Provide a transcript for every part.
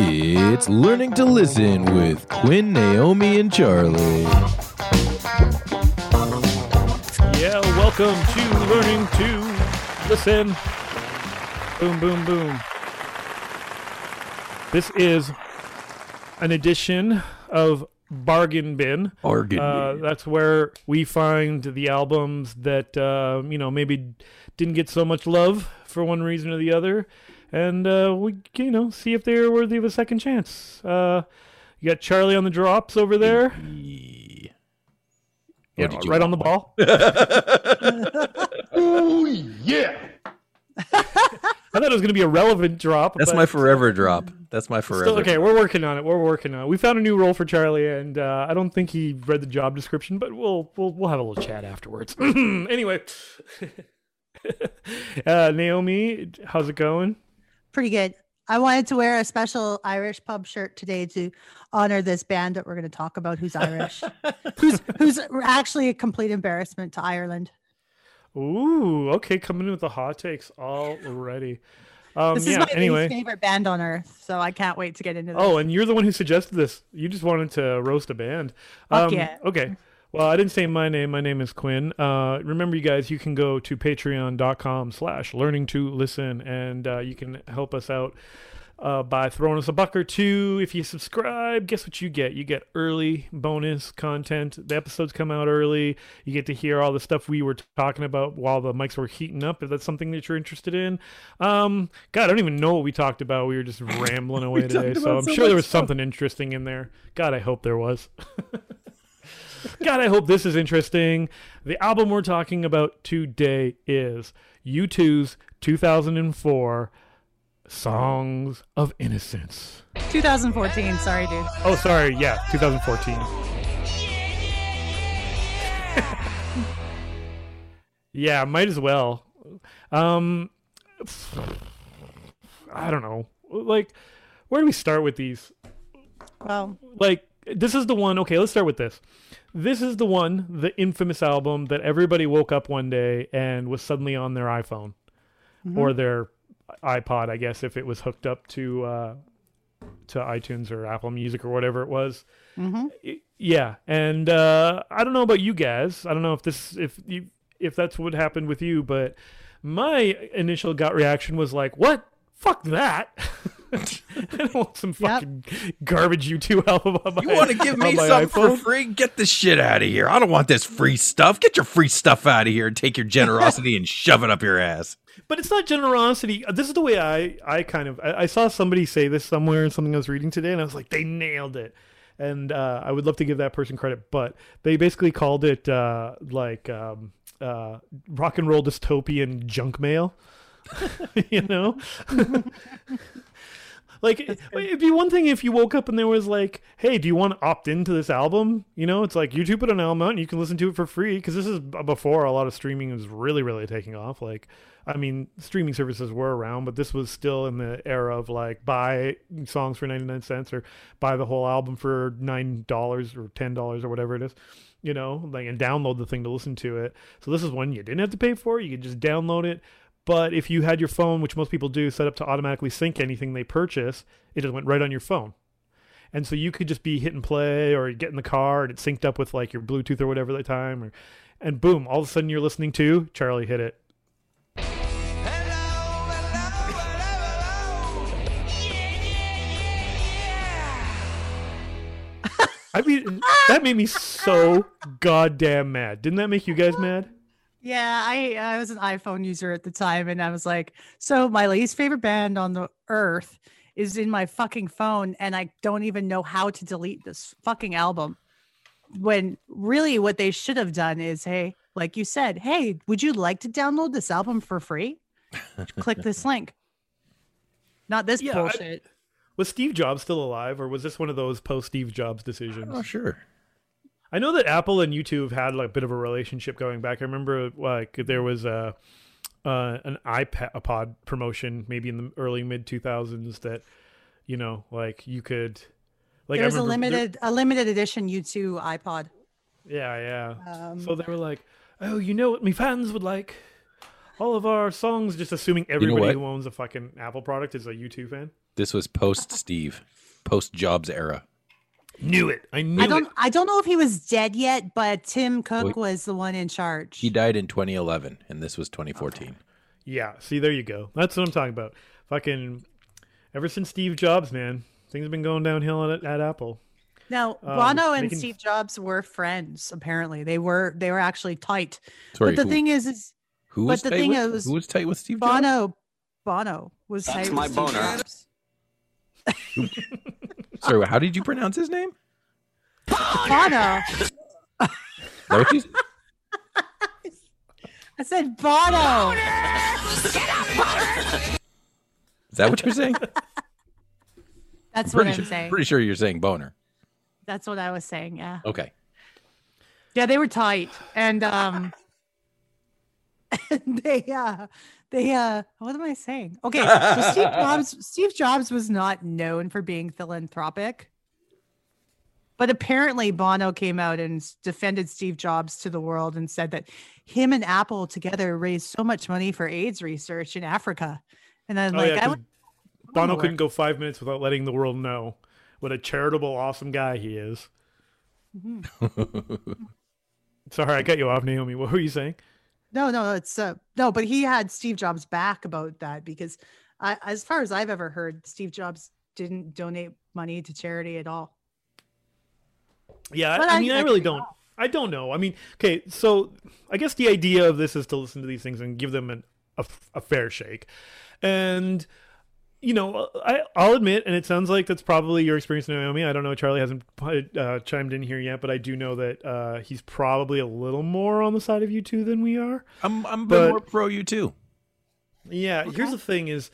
It's Learning to Listen with Quinn, Naomi, and Charlie. Yeah, welcome to Learning to Listen. Boom, boom, boom. This is an edition of Bargain Bin. That's where we find the albums that, maybe didn't get so much love for one reason or the other. And we, see if they're worthy of a second chance. You got Charlie on the drops over there. Yeah, right on the ball. Oh, yeah. I thought it was going to be a relevant drop. That's my forever drop. Still, okay, we're working on it. We found a new role for Charlie, and I don't think he read the job description, but we'll have a little chat afterwards. Anyway, Naomi, how's it going? Pretty good. I wanted to wear a special Irish pub shirt today to honor this band that we're going to talk about, who's Irish, who's actually a complete embarrassment to Ireland. Ooh, okay, coming in with the hot takes already. This is my favorite band on earth, so I can't wait to get into this. Oh, and you're the one who suggested this. You just wanted to roast a band. Yeah. Okay. Well, I didn't say my name. My name is Quinn. Remember, you guys, you can go to patreon.com/learningtolisten, and you can help us out by throwing us $1 or $2. If you subscribe, guess what you get? You get early bonus content. The episodes come out early. You get to hear all the stuff we were talking about while the mics were heating up, if that's something that you're interested in. God, I don't even know what we talked about. We were just rambling away today, so I'm sure there was something interesting in there. God, I hope there was. God, I hope this is interesting. The album we're talking about today is U2's 2004 Songs of Innocence. 2014, sorry, dude. Oh, sorry, yeah, 2014. Yeah, might as well. I don't know. Like, where do we start with these? Well, like, this is the one. Okay, let's start with this. This is the one, the infamous album that everybody woke up one day and was suddenly on their iPhone or their iPod, I guess, if it was hooked up to iTunes or Apple Music or whatever it was. Yeah, and I don't know about you guys. I don't know if that's what happened with you, but my initial gut reaction was like, "What? Fuck that." I want some fucking garbage U2 album on my iPhone. You want to give me something for free? Get the shit out of here. I don't want this free stuff. Get your free stuff out of here and take your generosity and shove it up your ass. But it's not generosity. This is the way I saw somebody say this somewhere in something I was reading today, and I was like, they nailed it. And I would love to give that person credit, but they basically called it rock and roll dystopian junk mail. You know? Like, it'd be one thing if you woke up and there was like, hey, do you want to opt into this album? You know, it's like YouTube put an album out and you can listen to it for free, because this is before a lot of streaming was really, really taking off. Like, I mean, streaming services were around, but this was still in the era of like, buy songs for 99 cents or buy the whole album for $9 or $10 or whatever it is, you know, like, and download the thing to listen to it. So this is one you didn't have to pay for. You could just download it. But if you had your phone, which most people do, set up to automatically sync anything they purchase, it just went right on your phone. And so you could just be hit and play or get in the car and it synced up with like your Bluetooth or whatever at the time. And boom, all of a sudden you're listening to Charlie Hit It. Hello. I mean, that made me so goddamn mad. Didn't that make you guys mad? Yeah, I was an iPhone user at the time, and I was like, so my least favorite band on the earth is in my fucking phone, and I don't even know how to delete this fucking album. When really what they should have done is, hey, like you said, hey, would you like to download this album for free? Click this link. Not this bullshit. Was Steve Jobs still alive, or was this one of those post-Steve Jobs decisions? Oh, sure. I know that Apple and U2 have had like a bit of a relationship going back. I remember like there was an iPod promotion maybe in the early mid 2000s that, you know, like you could like there's a limited edition U2 iPod. Yeah, yeah. So they were like, oh, you know what my fans would like? all of our songs, just assuming everybody who owns a fucking Apple product is a U2 fan. This was post Steve, post Jobs era. Knew it. I don't know if he was dead yet, but Tim Cook was the one in charge. He died in 2011, and this was 2014. Okay. Yeah. See, there you go. That's what I'm talking about. Fucking ever since Steve Jobs, man, things have been going downhill at Apple. Now, Bono and Steve Jobs were friends. Apparently, they were actually tight. Sorry, but the thing is who was tight with Steve Jobs? Bono was tight with Steve Jobs. Sorry, how did you pronounce his name? Bono. I said Bono. Is that what you're saying? That's what I'm saying. Pretty sure you're saying boner. That's what I was saying, yeah. Okay. Yeah, they were tight. And what am I saying? Okay, so Steve Jobs was not known for being philanthropic. But apparently Bono came out and defended Steve Jobs to the world and said that him and Apple together raised so much money for AIDS research in Africa. And then Bono couldn't go 5 minutes without letting the world know what a charitable, awesome guy he is. Mm-hmm. Sorry, I cut you off, Naomi. What were you saying? No, it's no, but he had Steve Jobs back about that because, as far as I've ever heard, Steve Jobs didn't donate money to charity at all. Yeah, I don't know. I mean, okay, so I guess the idea of this is to listen to these things and give them a fair shake, and. You know, I'll admit, and it sounds like that's probably your experience, Naomi. I don't know. Charlie hasn't chimed in here yet, but I do know that he's probably a little more on the side of U2 than we are. I'm more pro U2. Yeah. Okay. Here's the thing is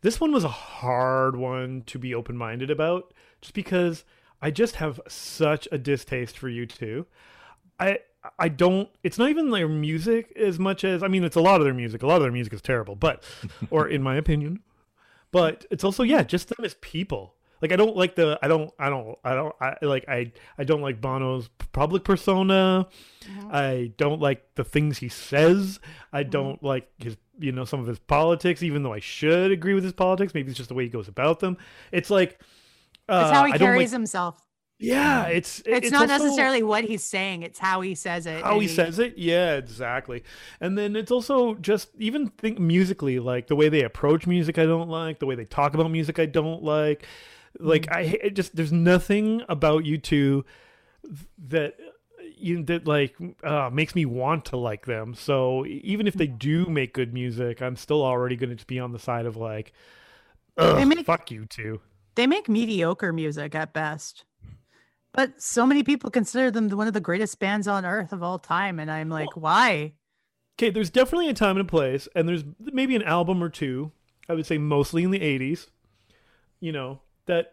this one was a hard one to be open-minded about just because I just have such a distaste for U2. I don't, it's not even their music as much as, I mean, it's a lot of their music. A lot of their music is terrible, but, or in my opinion. But it's also, yeah, just them as people. Like, I don't like Bono's public persona. Yeah. I don't like the things he says. I don't like his, some of his politics, even though I should agree with his politics. Maybe it's just the way he goes about them. It's like, it's how he carries himself. Yeah. It's not also necessarily what he's saying. It's how he says it. How he says it. Yeah, exactly. And then it's also just even think musically, like the way they approach music, I don't like the way they talk about music. I don't like there's nothing about U2 that makes me want to like them. So even if they do make good music, I'm still already going to be on the side of like, fuck U2. They make mediocre music at best. But so many people consider them one of the greatest bands on earth of all time. And I'm like, why? Okay, there's definitely a time and a place. And there's maybe an album or two, I would say mostly in the 80s, that,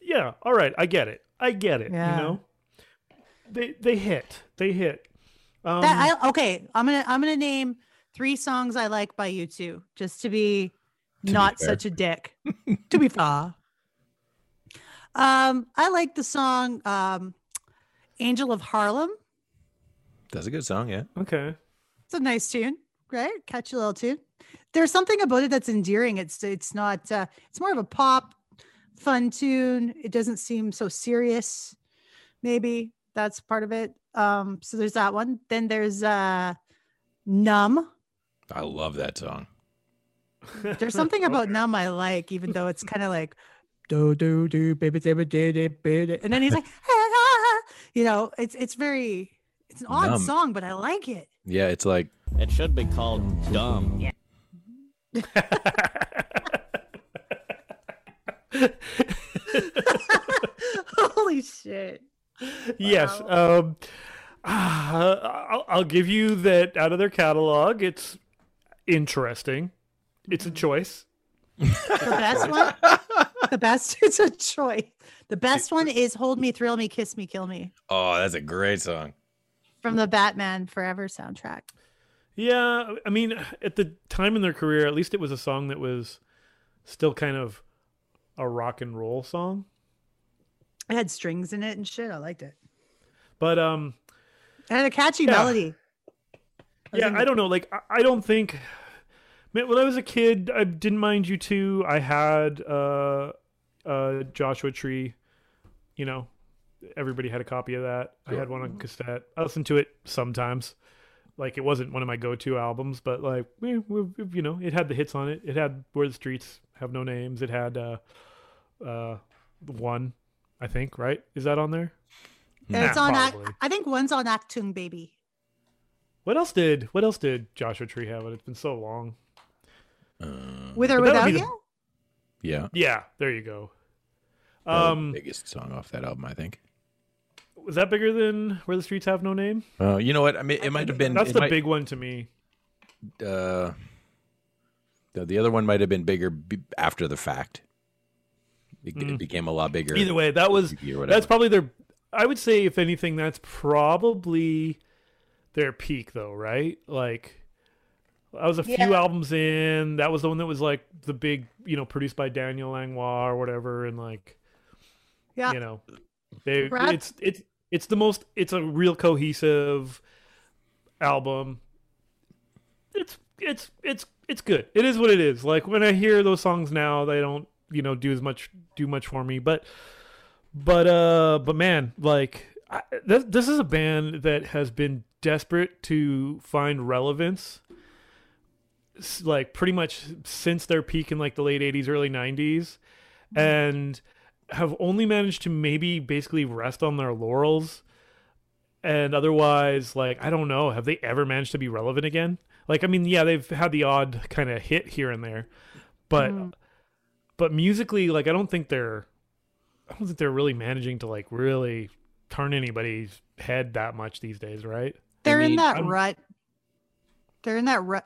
yeah, all right, I get it, yeah. They hit. I'm going to name 3 songs I like by U2, just to be not such a dick. To be fair. I like the song Angel of Harlem. That's a good song, yeah. Okay. It's a nice tune, right? Catchy little tune. There's something about it that's endearing. It's not it's more of a pop fun tune. It doesn't seem so serious. Maybe that's part of it. So there's that one. Then there's Numb. I love that song. There's something about Numb I like, even though it's kind of like do baby baby, and then he's like it's an odd song, but I like it. Yeah, it's like it should be called Dumb. Yeah. Holy shit. Yes. Wow. I'll give you that out of their catalog. It's interesting. It's a choice. The best one. The best is a choice. The best one is Hold Me, Thrill Me, Kiss Me, Kill Me. Oh, that's a great song. From the Batman Forever soundtrack. Yeah. I mean, at the time in their career, at least it was a song that was still kind of a rock and roll song. It had strings in it and shit. I liked it. But it had a catchy melody. I don't know. Like, I don't think When I was a kid, I didn't mind U2. I had Joshua Tree. You know, everybody had a copy of that. Sure. I had one on cassette. I listened to it sometimes. Like, it wasn't one of my go-to albums, but, like, you know, it had the hits on it. It had Where the Streets Have No Names. It had One, I think, right? Is that on there? It's on. I think one's on Achtung Baby. What else did Joshua Tree have? It's been so long. With or Without You? Yeah. Yeah, there you go. The biggest song off that album, I think. Was that bigger than Where the Streets Have No Name? You know what? I mean, it might have been. That's the big one to me. The other one might have been bigger after the fact. It became a lot bigger. Either way, that's probably their. I would say, if anything, that's probably their peak, though, right? Like, I was a few albums in. That was the one that was like the big, you know, produced by Daniel Lanois or whatever, and like, you know. It's a real cohesive album. It's good. It is what it is. Like, when I hear those songs now, they don't, you know, do much for me. But man, like, this is a band that has been desperate to find relevance, like, pretty much since their peak in like the late 80s, early 90s, and have only managed to maybe basically rest on their laurels. And otherwise, like, I don't know, have they ever managed to be relevant again? Like, I mean, yeah, they've had the odd kind of hit here and there, but musically, like, I don't think they're really managing to, like, really turn anybody's head that much these days, right? They're in that rut.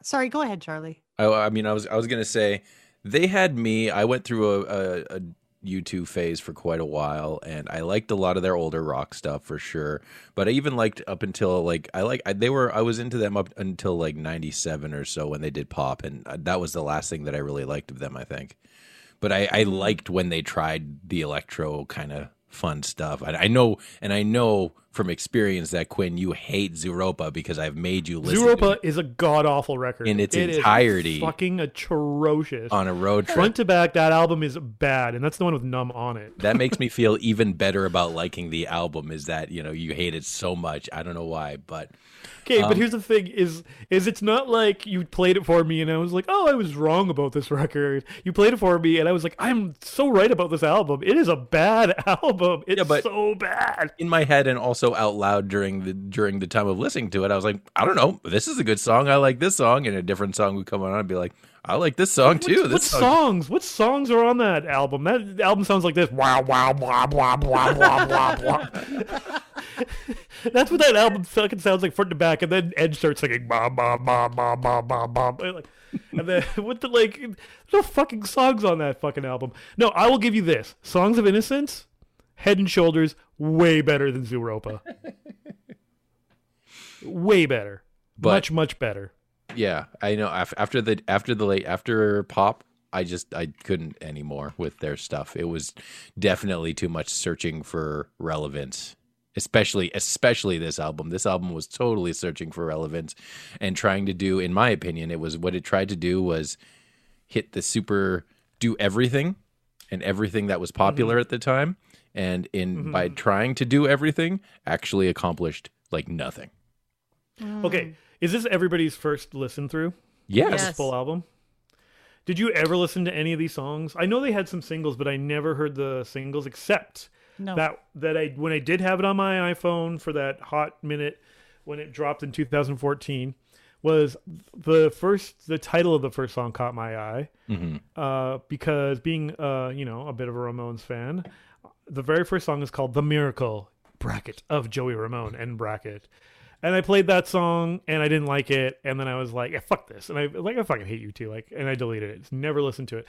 Sorry, go ahead, Charlie. I was going to say, they had me. I went through a U2 phase for quite a while, and I liked a lot of their older rock stuff for sure, but I even liked up until I was into them up until like 97 or so when they did Pop, and that was the last thing that I really liked of them, I think. But I liked when they tried the electro kind of fun stuff. I know from experience that, Quinn, you hate Zooropa because I've made you listen. Zooropa is a god-awful record in its entirety. Is fucking atrocious. On a road trip, front to back, that album is bad, and that's the one with Numb on it. That makes me feel even better about liking the album, is that, you know, you hate it so much. I don't know why, but okay. But here's the thing: is it's not like you played it for me and I was like, oh, I was wrong about this record. You played it for me and I was like, I'm so right about this album. It is a bad album. It's so bad in my head, and also out loud during the time of listening to it, I was like, I don't know, this is a good song, I like this song, and a different song would come on and be like, I like this song too. What songs are on that album? That album sounds like this. Wow, wow, blah, blah, blah, blah, blah, blah. That's what that album fucking sounds like, front to back, and then Edge starts singing, bah, bah, bah, bah, bah, bah, bah. Like, and then what the, like, no fucking songs on that fucking album. No, I will give you this. Songs of Innocence, head and shoulders, way better than Zooropa. Way better. But, much better. Yeah, I know. After Pop, I couldn't anymore with their stuff. It was definitely too much searching for relevance. Especially this album. This album was totally searching for relevance and trying to do, in my opinion, what it tried to do was hit the super, do everything, and everything that was popular at the time. And by trying to do everything, actually accomplished like nothing. Okay, is this everybody's first listen through? Yes. This full album. Did you ever listen to any of these songs? I know they had some singles, but I never heard the singles except that when I did have it on my iPhone for that hot minute when it dropped in 2014. Was the title of the first song caught my eye because being you know, a bit of a Ramones fan. The very first song is called The Miracle bracket of Joey Ramone end bracket. And I played that song and I didn't like it. And then I was like, yeah, fuck this. And I fucking hate U2. Like, and I deleted it. Never listened to it.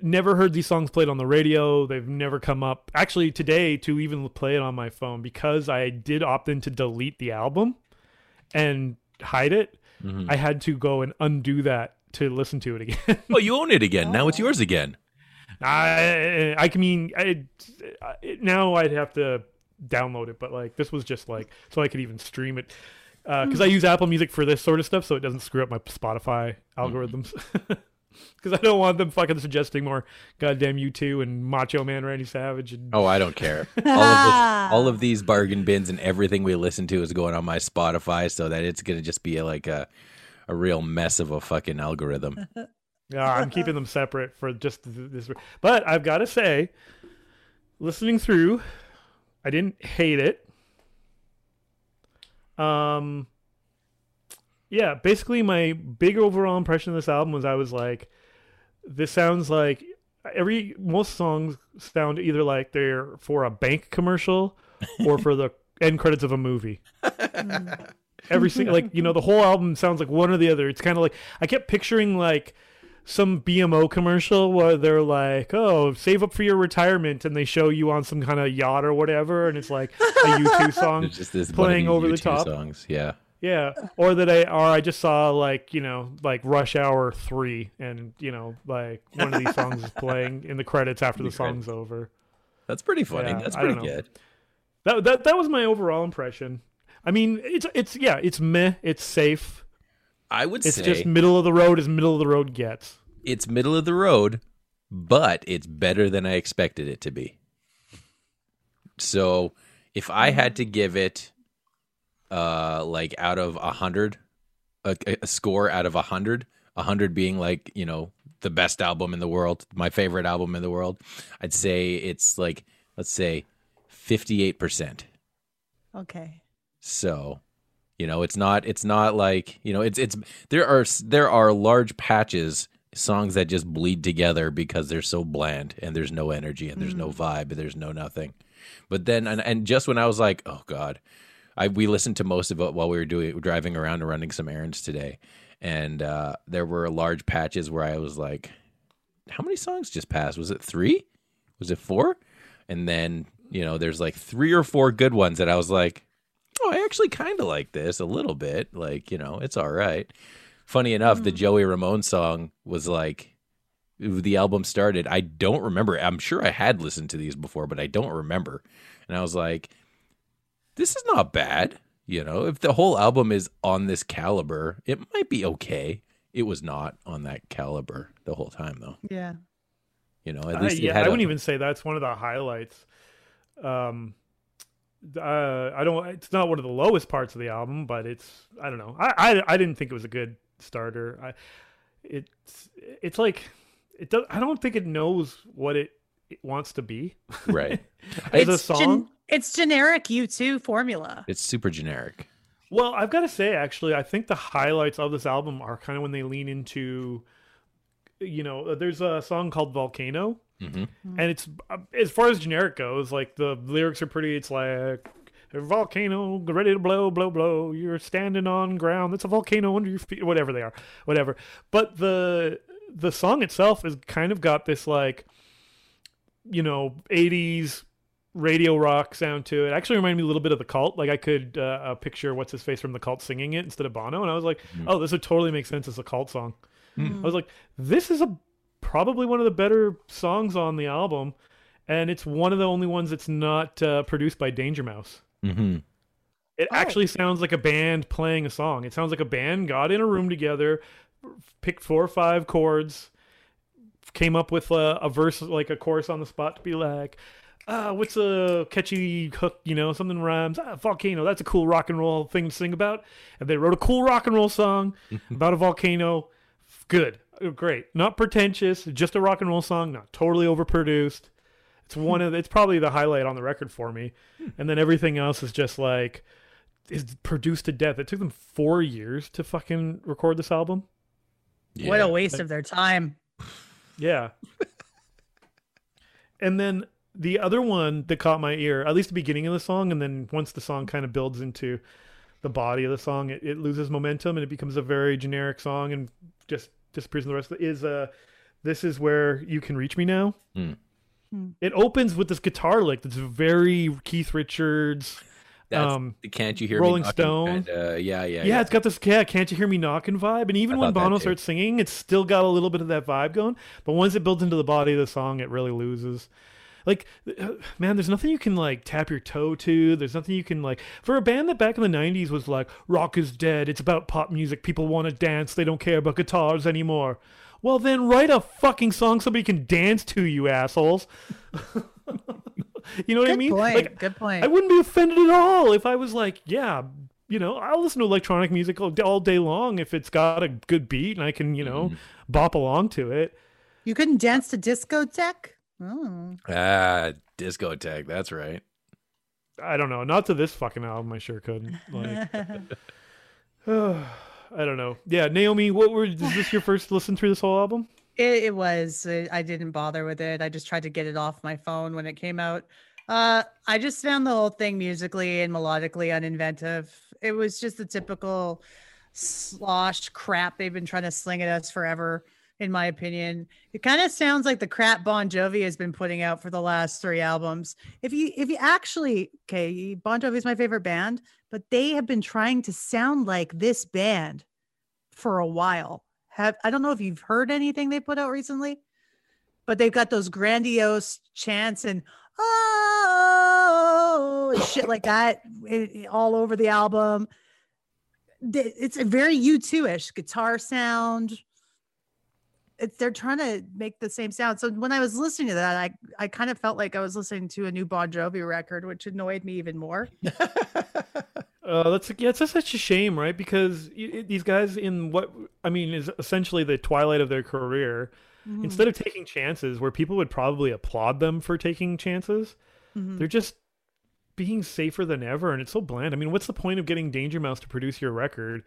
Never heard these songs played on the radio. They've never come up actually today to even play it on my phone, because I did opt in to delete the album and hide it. Mm-hmm. I had to go and undo that to listen to it again. Well, you own it again. Oh. Now it's yours again. I mean, now I'd have to download it, but like, this was just like so I could even stream it. because I use Apple Music for this sort of stuff, so it doesn't screw up my Spotify algorithms. Because I don't want them fucking suggesting more goddamn U2 and Macho Man Randy Savage. And... Oh, I don't care. all of these bargain bins and everything we listen to is going on my Spotify, so that it's going to just be like a real mess of a fucking algorithm. Yeah, I'm keeping them separate for just this. But I've got to say, listening through, I didn't hate it. Yeah, basically my big overall impression of this album was I was like, this sounds like most songs sound either like they're for a bank commercial or for the end credits of a movie. Every single, like, you know, the whole album sounds like one or the other. It's kind of like, I kept picturing like some BMO commercial where they're like, oh, save up for your retirement, and they show you on some kind of yacht or whatever, and it's like a U2 song playing over the top. Songs, yeah. Yeah, or that I just saw, like, you know, like Rush Hour 3, and, you know, like one of these songs is playing in the credits after the song's over. That's pretty funny. Yeah, that's pretty good. That was my overall impression. I mean, it's meh. It's safe. I would say it's just middle of the road as middle of the road gets. It's middle of the road, but it's better than I expected it to be. So if I had to give it... like out of 100, a score out of 100, 100 being like, you know, the best album in the world, my favorite album in the world, I'd say it's like, let's say 58%. Okay. So, you know, it's not like, you know, it's, there are large patches, songs that just bleed together because they're so bland and there's no energy and there's no vibe and there's no nothing. But then, and just when I was like, oh God, we listened to most of it while we were driving around and running some errands today, and there were large patches where I was like, "How many songs just passed? Was it 3? Was it 4?" And then, you know, there's like 3 or 4 good ones that I was like, "Oh, I actually kind of like this a little bit. Like, you know, it's all right." Funny enough, the Joey Ramone song was like, the album started. I don't remember. I'm sure I had listened to these before, but I don't remember. And I was like, this is not bad, you know. If the whole album is on this caliber, it might be okay. It was not on that caliber the whole time, though. Yeah, you know. At least I wouldn't even say that's one of the highlights. I don't. It's not one of the lowest parts of the album, but it's. I don't know. I didn't think it was a good starter. It's like it does. I don't think it knows what it wants to be. Right. As a song. It's generic U2 formula. It's super generic. Well, I've got to say, actually, I think the highlights of this album are kind of when they lean into, you know, there's a song called Volcano. Mm-hmm. And it's, as far as generic goes, like the lyrics are pretty, it's like, volcano, ready to blow, blow, blow. You're standing on ground. That's a volcano under your feet, whatever they are, whatever. But the song itself has kind of got this, like, you know, 80s, radio rock sound to it. Actually reminded me a little bit of The Cult. Like I could picture what's his face from The Cult singing it instead of Bono, and I was like, oh, this would totally make sense as a Cult song. I was like, this is probably one of the better songs on the album, and it's one of the only ones that's not produced by Danger Mouse. It actually sounds like a band playing a song. It sounds like a band got in a room together, picked 4 or 5 chords, came up with a verse, like a chorus on the spot to be like, what's a catchy hook, you know, something rhymes, volcano, that's a cool rock and roll thing to sing about. And they wrote a cool rock and roll song about a volcano. Good. Great. Not pretentious, just a rock and roll song, not totally overproduced. It's it's probably the highlight on the record for me. And then everything else is just like, is produced to death. It took them 4 years to fucking record this album. Yeah. What a waste of their time. Yeah. And then the other one that caught my ear, at least the beginning of the song, and then once the song kind of builds into the body of the song, it loses momentum and it becomes a very generic song and just disappears in the rest of it, is This Is Where You Can Reach Me Now. It opens with this guitar lick that's very Keith Richards. That's, can't you hear Rolling me knocking, Stone? And, yeah, it's got this can't you hear me knocking vibe. And even when Bono starts singing, it's still got a little bit of that vibe going. But once it builds into the body of the song, it really loses. Like, man, there's nothing you can, like, tap your toe to. There's nothing you can, like... For a band that back in the 90s was like, rock is dead, it's about pop music, people want to dance, they don't care about guitars anymore. Well, then write a fucking song somebody can dance to, you assholes. You know what I mean? Good point. I wouldn't be offended at all if I was like, yeah, you know, I'll listen to electronic music all day long if it's got a good beat and I can, you know, bop along to it. You couldn't dance to discotheque? Oh. Ah, discotheque. That's right. I don't know. Not to this fucking album. I sure couldn't. Like, I don't know. Yeah, Naomi, is this your first listen through this whole album? It was. I didn't bother with it. I just tried to get it off my phone when it came out. I just found the whole thing musically and melodically uninventive. It was just the typical sloshed crap they've been trying to sling at us forever. In my opinion, it kind of sounds like the crap Bon Jovi has been putting out for the last three albums. If you actually, okay, Bon Jovi is my favorite band, but they have been trying to sound like this band for a while. I don't know if you've heard anything they put out recently, but they've got those grandiose chants and oh, shit like that all over the album. It's a very U2-ish guitar sound. They're trying to make the same sound. So when I was listening to that, I kind of felt like I was listening to a new Bon Jovi record, which annoyed me even more. That's such a shame, right? Because these guys in what I mean is essentially the twilight of their career, instead of taking chances where people would probably applaud them for taking chances, they're just being safer than ever. And it's so bland. I mean, what's the point of getting Danger Mouse to produce your record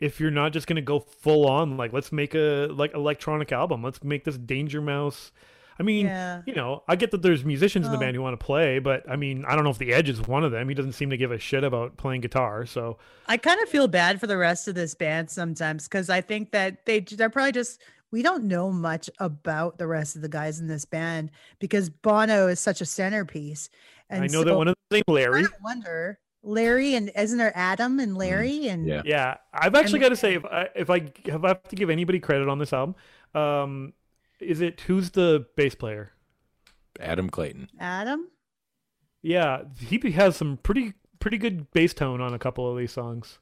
if you're not just going to go full on, like, let's make a like electronic album. Let's make this Danger Mouse. I mean, you know, I get that there's musicians in the band who want to play, but I mean, I don't know if The Edge is one of them. He doesn't seem to give a shit about playing guitar. So I kind of feel bad for the rest of this band sometimes, because I think that they're probably just, we don't know much about the rest of the guys in this band because Bono is such a centerpiece. And I know that one of them named Larry. I wonder. Larry, and isn't there Adam and Larry? And yeah, I've actually got to say, if I have to give anybody credit on this album, who's the bass player? Adam Clayton. Adam. Yeah, he has some pretty good bass tone on a couple of these songs.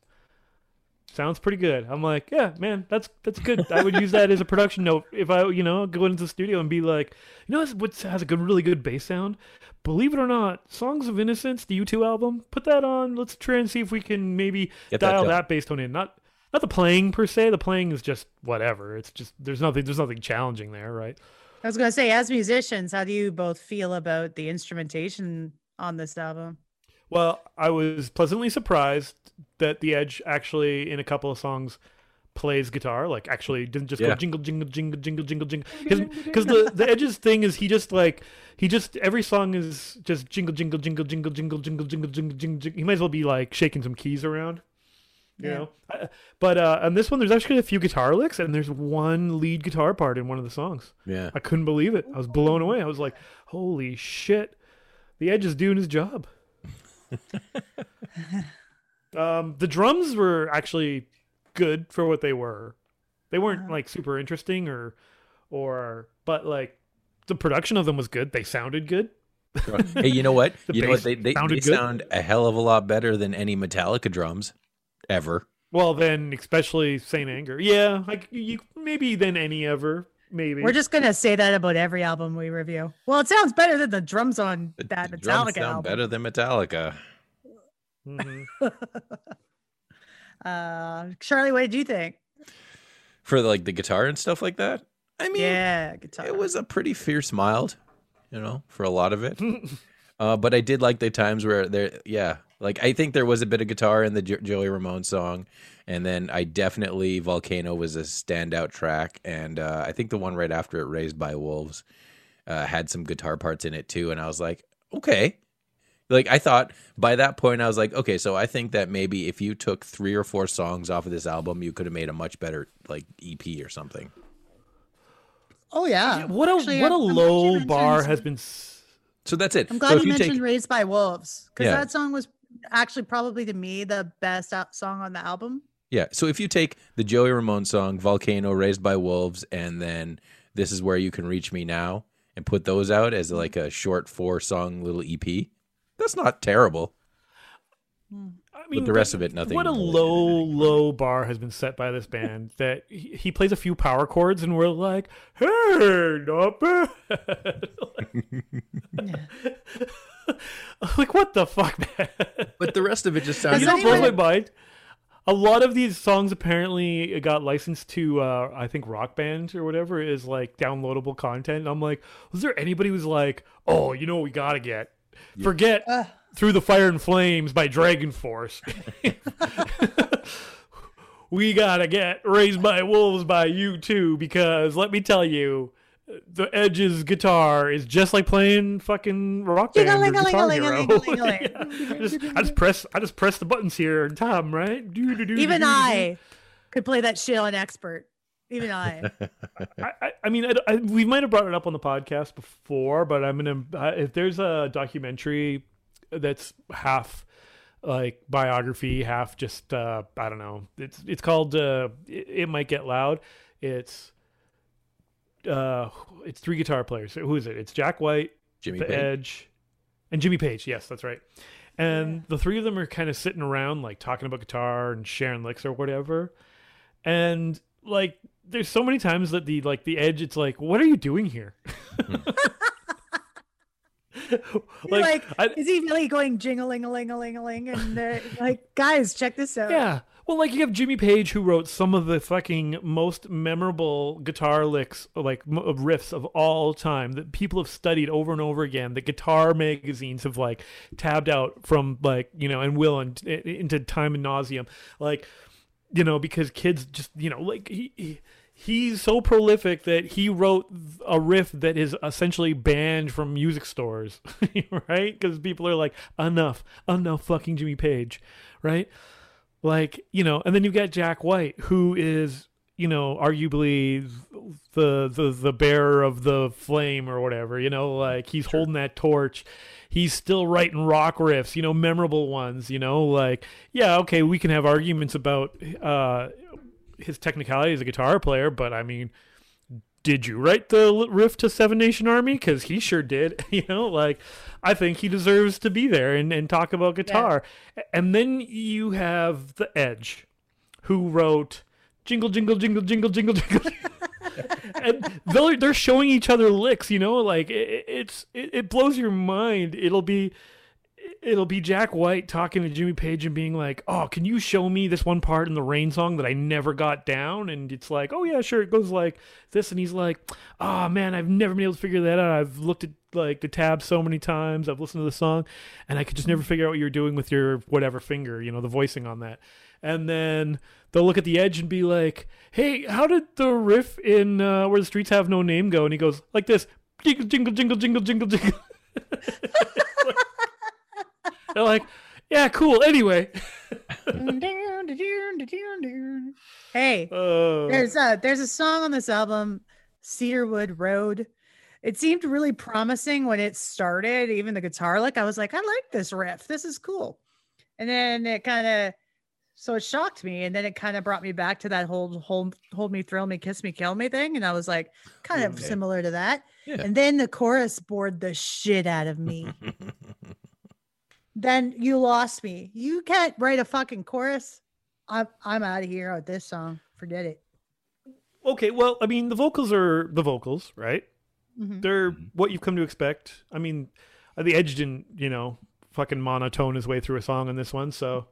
Sounds pretty good. I'm like, yeah, man, that's good. I would use that as a production note if I, you know, go into the studio and be like, you know, what has a good, really good bass sound. Believe it or not, Songs of Innocence, the U2 album, put that on. Let's try and see if we can maybe dial that bass tone in. Not the playing per se. The playing is just whatever. It's just there's nothing challenging there, right? I was gonna say, as musicians, how do you both feel about the instrumentation on this album? Well, I was pleasantly surprised that The Edge actually, in a couple of songs, plays guitar. Like, actually didn't just go jingle, jingle, jingle, jingle, jingle, jingle. Because the Edge's thing is he just every song is just jingle, jingle, jingle, jingle, jingle, jingle, jingle, jingle, jingle. He might as well be like shaking some keys around, you know. But on this one, there's actually a few guitar licks, and there's one lead guitar part in one of the songs. Yeah, I couldn't believe it. I was blown away. I was like, holy shit, The Edge is doing his job. The drums were actually good for what they were. They weren't like super interesting but like the production of them was good. They sounded good. Hey, you know what? They sound a hell of a lot better than any Metallica drums ever. Well, then especially Saint Anger. Yeah, like maybe than any ever. Maybe we're just gonna say that about every album we review. Well, it sounds better than the drums on that Metallica drums sound album. Better than Metallica. Charlie, what did you think for like the guitar and stuff like that? I mean, yeah, guitar. It was a pretty fierce mild, you know, for a lot of it. But I did like the times where I think there was a bit of guitar in the Joey Ramone song. And then Volcano was a standout track. And I think the one right after it, Raised by Wolves, had some guitar parts in it too. And I was like, okay. Like I thought by that point, I was like, okay, so I think that maybe if you took 3 or 4 songs off of this album, you could have made a much better like EP or something. Oh, yeah. What a low bar has been. So that's it. I'm glad you mentioned Raised by Wolves because that song was actually probably to me the best song on the album. Yeah, so if you take the Joey Ramone song, Volcano, Raised by Wolves, and then This Is Where You Can Reach Me Now, and put those out as like a short 4-song little EP. That's not terrible. I mean, but the rest of it, nothing. What a low bar has been set by this band that he plays a few power chords and we're like, hey, not bad. Like, what the fuck, man? But the rest of it just sounds... You know what blows my mind? A lot of these songs apparently got licensed to, I think, Rock Band or whatever, is like downloadable content. I'm like, was there anybody who's like, oh, you know what we got to get? Yeah. Forget... Through the Fire and Flames by Dragon Force. We gotta get Raised by Wolves by U2, because let me tell you, the Edge's guitar is just like playing fucking Rock Band or Guitar Hero. I just press the buttons here and Tom, right? Even I could play that shit on expert. Even I. I mean, we might have brought it up on the podcast before, but I'm gonna if there's a documentary that's half like biography, half just I don't know, it's called It Might Get Loud. It's three guitar players. Who is it? It's Jack White, The Edge, and Jimmy Page. Yes, that's right. And yeah, the three of them are kind of sitting around like talking about guitar and sharing licks or whatever. And like, there's so many times that the Edge, it's like, what are you doing here? Like, is he really going jingling-a-ling-a-ling-a-ling? And they're like, guys, check this out. Yeah. Well, like, you have Jimmy Page, who wrote some of the fucking most memorable guitar licks, like riffs of all time, that people have studied over and over again, that guitar magazines have like tabbed out from, like, you know, and will into time and nauseum. Like, you know, because kids just, you know, like He's so prolific that he wrote a riff that is essentially banned from music stores, right? Because people are like, enough fucking Jimmy Page, right? Like, you know, and then you've got Jack White, who is, you know, arguably the bearer of the flame or whatever, you know, like he's holding that torch. He's still writing rock riffs, you know, memorable ones, you know, like, yeah, okay, we can have arguments about, his technicality as a guitar player, but I mean, did you write the riff to Seven Nation Army? Because he sure did. You know, like, I think he deserves to be there and talk about guitar. Yeah. And then you have The Edge, who wrote Jingle, Jingle, Jingle, Jingle, Jingle, Jingle. And they're showing each other licks, you know, like it blows your mind. It'll be Jack White talking to Jimmy Page and being like, oh, can you show me this one part in the Rain song that I never got down? And it's like, oh yeah, sure. It goes like this. And he's like, oh man, I've never been able to figure that out. I've looked at like the tab so many times. I've listened to the song and I could just never figure out what you're doing with your whatever finger, you know, the voicing on that. And then they'll look at The Edge and be like, hey, how did the riff in Where the Streets Have No Name go? And he goes like this, jingle, jingle, jingle, jingle, jingle, jingle. They're like, yeah, cool. Anyway, hey, there's a song on this album, Cedarwood Road. It seemed really promising when it started. Even the guitar lick, I was like, I like this riff. This is cool. And then it shocked me. And then it kind of brought me back to that whole "Hold Me, Thrill Me, Kiss Me, Kill Me" thing. And I was like, kind of similar to that. Yeah. And then the chorus bored the shit out of me. Then you lost me. You can't write a fucking chorus. I'm out of here with this song. Forget it. Okay, well, I mean, the vocals are the vocals, right? Mm-hmm. They're what you've come to expect. I mean, The Edge didn't, you know, fucking monotone his way through a song on this one, so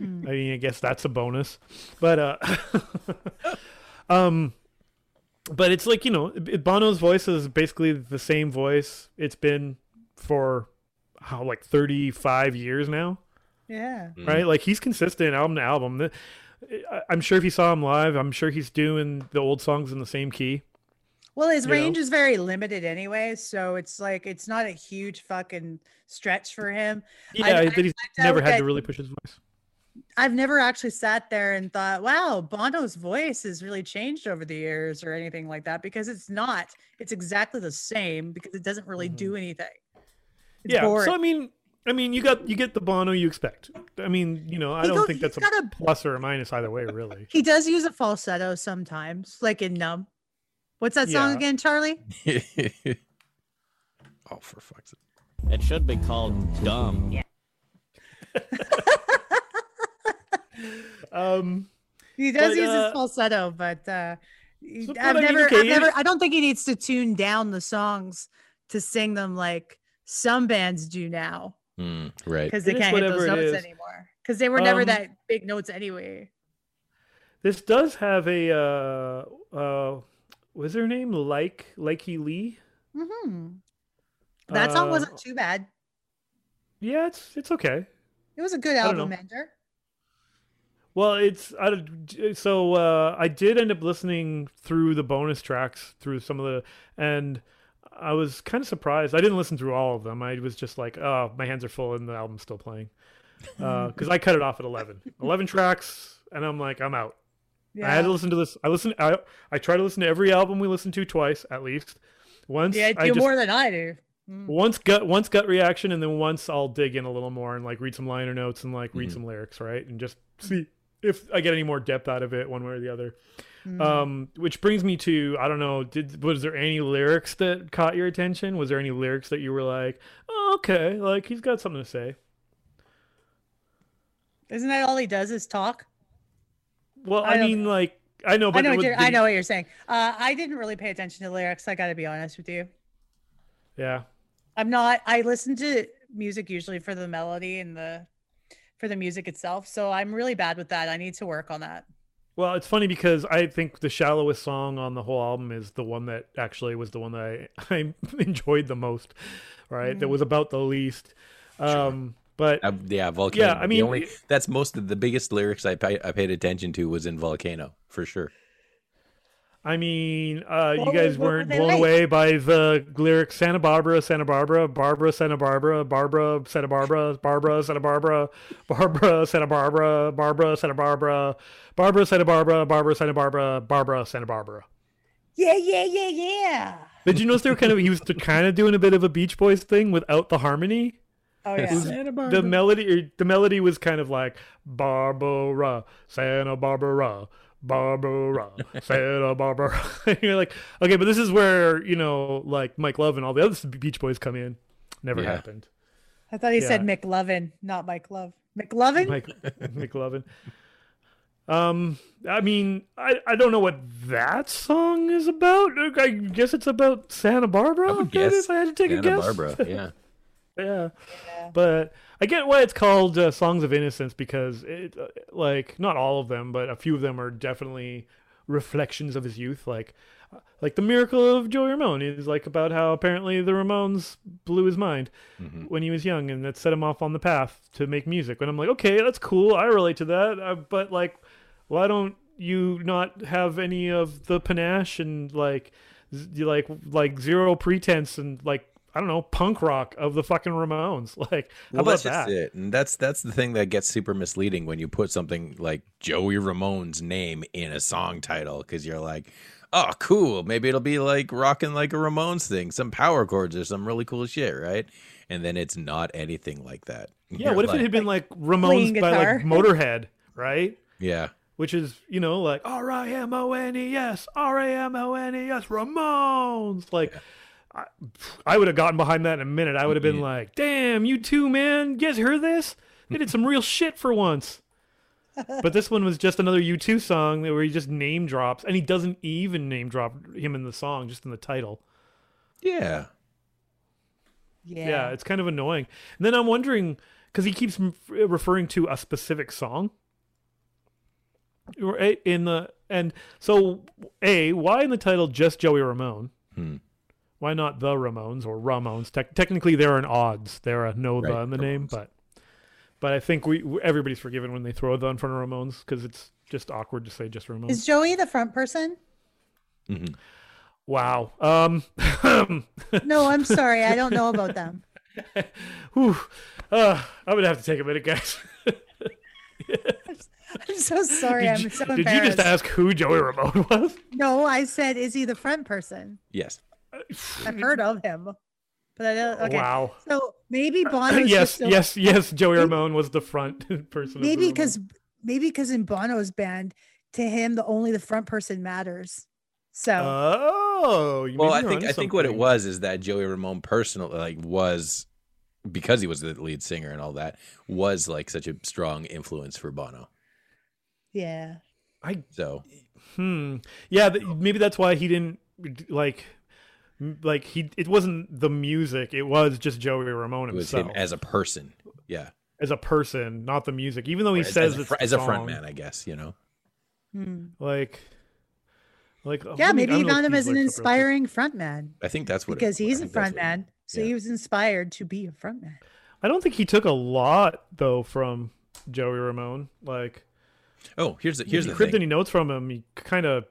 I mean, I guess that's a bonus. But but it's like, you know, Bono's voice is basically the same voice it's been for how, like, 35 years now? Yeah. Right? Like, he's consistent album to album. I'm sure if you saw him live, I'm sure he's doing the old songs in the same key. Well, his range is very limited anyway, so it's like, it's not a huge fucking stretch for him. Yeah, he's never had to really push his voice. I've never actually sat there and thought, wow, Bono's voice has really changed over the years or anything like that, because it's not. It's exactly the same, because it doesn't really do anything. It's boring. So I mean, you get the Bono you expect. I mean, you know, I don't think that's a plus or a minus either way, really. He does use a falsetto sometimes, like in Numb. What's that song again, Charlie? Oh, for fuck's sake. It should be called Dumb. Yeah. He does use his falsetto, but I don't think he needs to tune down the songs to sing them like some bands do now. Right. Because they can't hit those notes anymore. Because they were never that big notes anyway. This does have a was her name Likey Lee? Mm-hmm. That song wasn't too bad. Yeah, it's okay. It was a good album ender. Well, I did end up listening through the bonus tracks through some of the, and I was kind of surprised. I didn't listen through all of them. I was just like, oh, my hands are full and the album's still playing. Because I cut it off at 11 tracks, and I'm like, I'm out. Yeah. I had to listen to this. I try to listen to every album we listen to twice at least. Once, yeah, I do more than I do. Once gut reaction, and then once I'll dig in a little more and like read some liner notes and like read some lyrics, right, and just see if I get any more depth out of it one way or the other. Which brings me to, I don't know, was there any lyrics that caught your attention? Was there any lyrics that you were like, oh, okay, like he's got something to say? Isn't that all he does is talk? Well, I know what you're saying. I didn't really pay attention to lyrics. I got to be honest with you. Yeah. I'm not. I listen to music usually for the melody and for the music itself. So I'm really bad with that. I need to work on that. Well, it's funny because I think the shallowest song on the whole album is the one that actually was the one that I enjoyed the most, right? That was about the least. Sure. But yeah, Volcano. Yeah, I mean, that's most of the biggest lyrics I paid attention to was in Volcano for sure. I mean, you guys weren't blown away by the lyrics Santa Barbara, Santa Barbara, Barbara, Santa Barbara, Barbara, Santa Barbara, Barbara, Santa Barbara, Barbara, Santa Barbara, Barbara, Santa Barbara, Barbara, Santa Barbara, Barbara, Santa Barbara, Barbara, Santa Barbara. Yeah. Did you notice they were he was kind of doing a bit of a Beach Boys thing without the harmony? Oh yeah. The melody was kind of like Barbara, Santa Barbara, Barbara, Santa Barbara. And you're like, okay, but this is where, like Mike Love and all the other Beach Boys come in. Never happened. I thought he said McLovin, not Mike Love. McLovin? McLovin. I mean, I don't know what that song is about. I guess it's about Santa Barbara. If I had to take a guess. Santa Barbara, yeah. Yeah, but I get why it's called Songs of Innocence, because it like not all of them, but a few of them are definitely reflections of his youth. Like the Miracle of Joey Ramone is like about how apparently the Ramones blew his mind when he was young, and that set him off on the path to make music. And I'm like, okay, that's cool. I relate to that, but like, why don't you not have any of the panache and like zero pretense and like, I don't know, punk rock of the fucking Ramones. Like, how about that's that? Just it. And that's the thing that gets super misleading when you put something like Joey Ramone's name in a song title, because you're like, oh, cool. Maybe it'll be like rocking like a Ramones thing, some power chords or some really cool shit, right? And then it's not anything like that. Yeah, you're what if it had been like Ramones by like Motorhead, right? Yeah. Which is, like R-I-M-O-N-E-S, R-A-M-O-N-E-S, Ramones. Like... Yeah. I would have gotten behind that in a minute. I would have been like, damn, you too, man. You guys heard this? They did some real shit for once. But this one was just another U2 song where he just name drops. And he doesn't even name drop him in the song, just in the title. Yeah, it's kind of annoying. And then I'm wondering, because he keeps referring to a specific song. Right? And so, A, why in the title just Joey Ramone? Why not the Ramones or Ramones? Technically, they're an odds. They're a no right, the in the Ramones. Name, but I think everybody's forgiven when they throw the in front of Ramones, because it's just awkward to say just Ramones. Is Joey the front person? Mm-hmm. Wow. No, I'm sorry. I don't know about them. Whew. I'm going to have to take a minute, guys. I'm so sorry. I'm so embarrassed. Did you just ask who Joey Ramone was? No, I said, is he the front person? Yes. I've heard of him, but I don't. Okay. Wow. So maybe Bono. Yes. Joey Ramone was the front person. Maybe because in Bono's band, to him, the only the front person matters. So I think what it was is that Joey Ramone personally, like, was, because he was the lead singer and all that, was like such a strong influence for Bono. Yeah. Yeah, maybe that's why he didn't like he. It wasn't the music; it was just Joey Ramone himself. It was him as a person. Yeah, as a person, not the music. Even though he says it's as a front man, I guess, you know. Yeah, maybe he found him as an inspiring front man. I think that's what, because he's a front man, so he was inspired to be a front man. I don't think he took a lot though from Joey Ramone, like. Oh, here's the thing. He any notes from him. He kind of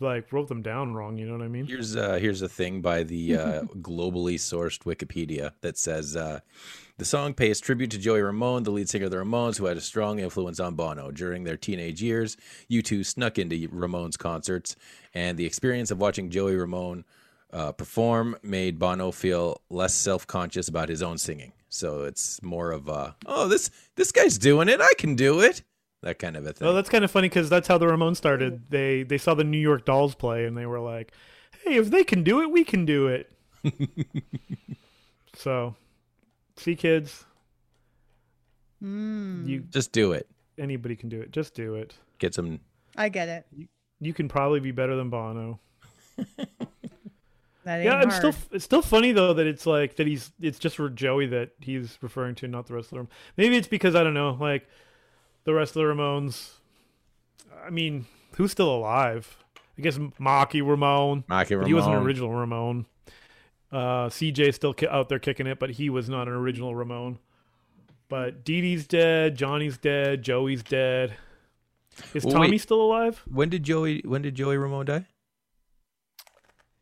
like wrote them down wrong. You know what I mean? Here's a thing by the globally sourced Wikipedia that says the song pays tribute to Joey Ramone, the lead singer of the Ramones, who had a strong influence on Bono during their teenage years. U2 snuck into Ramone's concerts, and the experience of watching Joey Ramone perform made Bono feel less self-conscious about his own singing. So it's more of a, oh, this guy's doing it, I can do it. That kind of a thing. Oh, that's kind of funny because that's how the Ramones started. They saw the New York Dolls play and they were like, hey, if they can do it, we can do it. So, see, kids, you just do it. Anybody can do it. Just do it. Get some. I get it. You can probably be better than Bono. It's still funny though that it's like that it's just for Joey that he's referring to, not the rest of them. Maybe it's because, I don't know, like, the rest of the Ramones, I mean, who's still alive? I guess Maki Ramone. He was an original Ramone. CJ's still out there kicking it, but he was not an original Ramone. But Dee Dee's dead. Johnny's dead. Joey's dead. Is Tommy still alive? When did Joey Ramone die?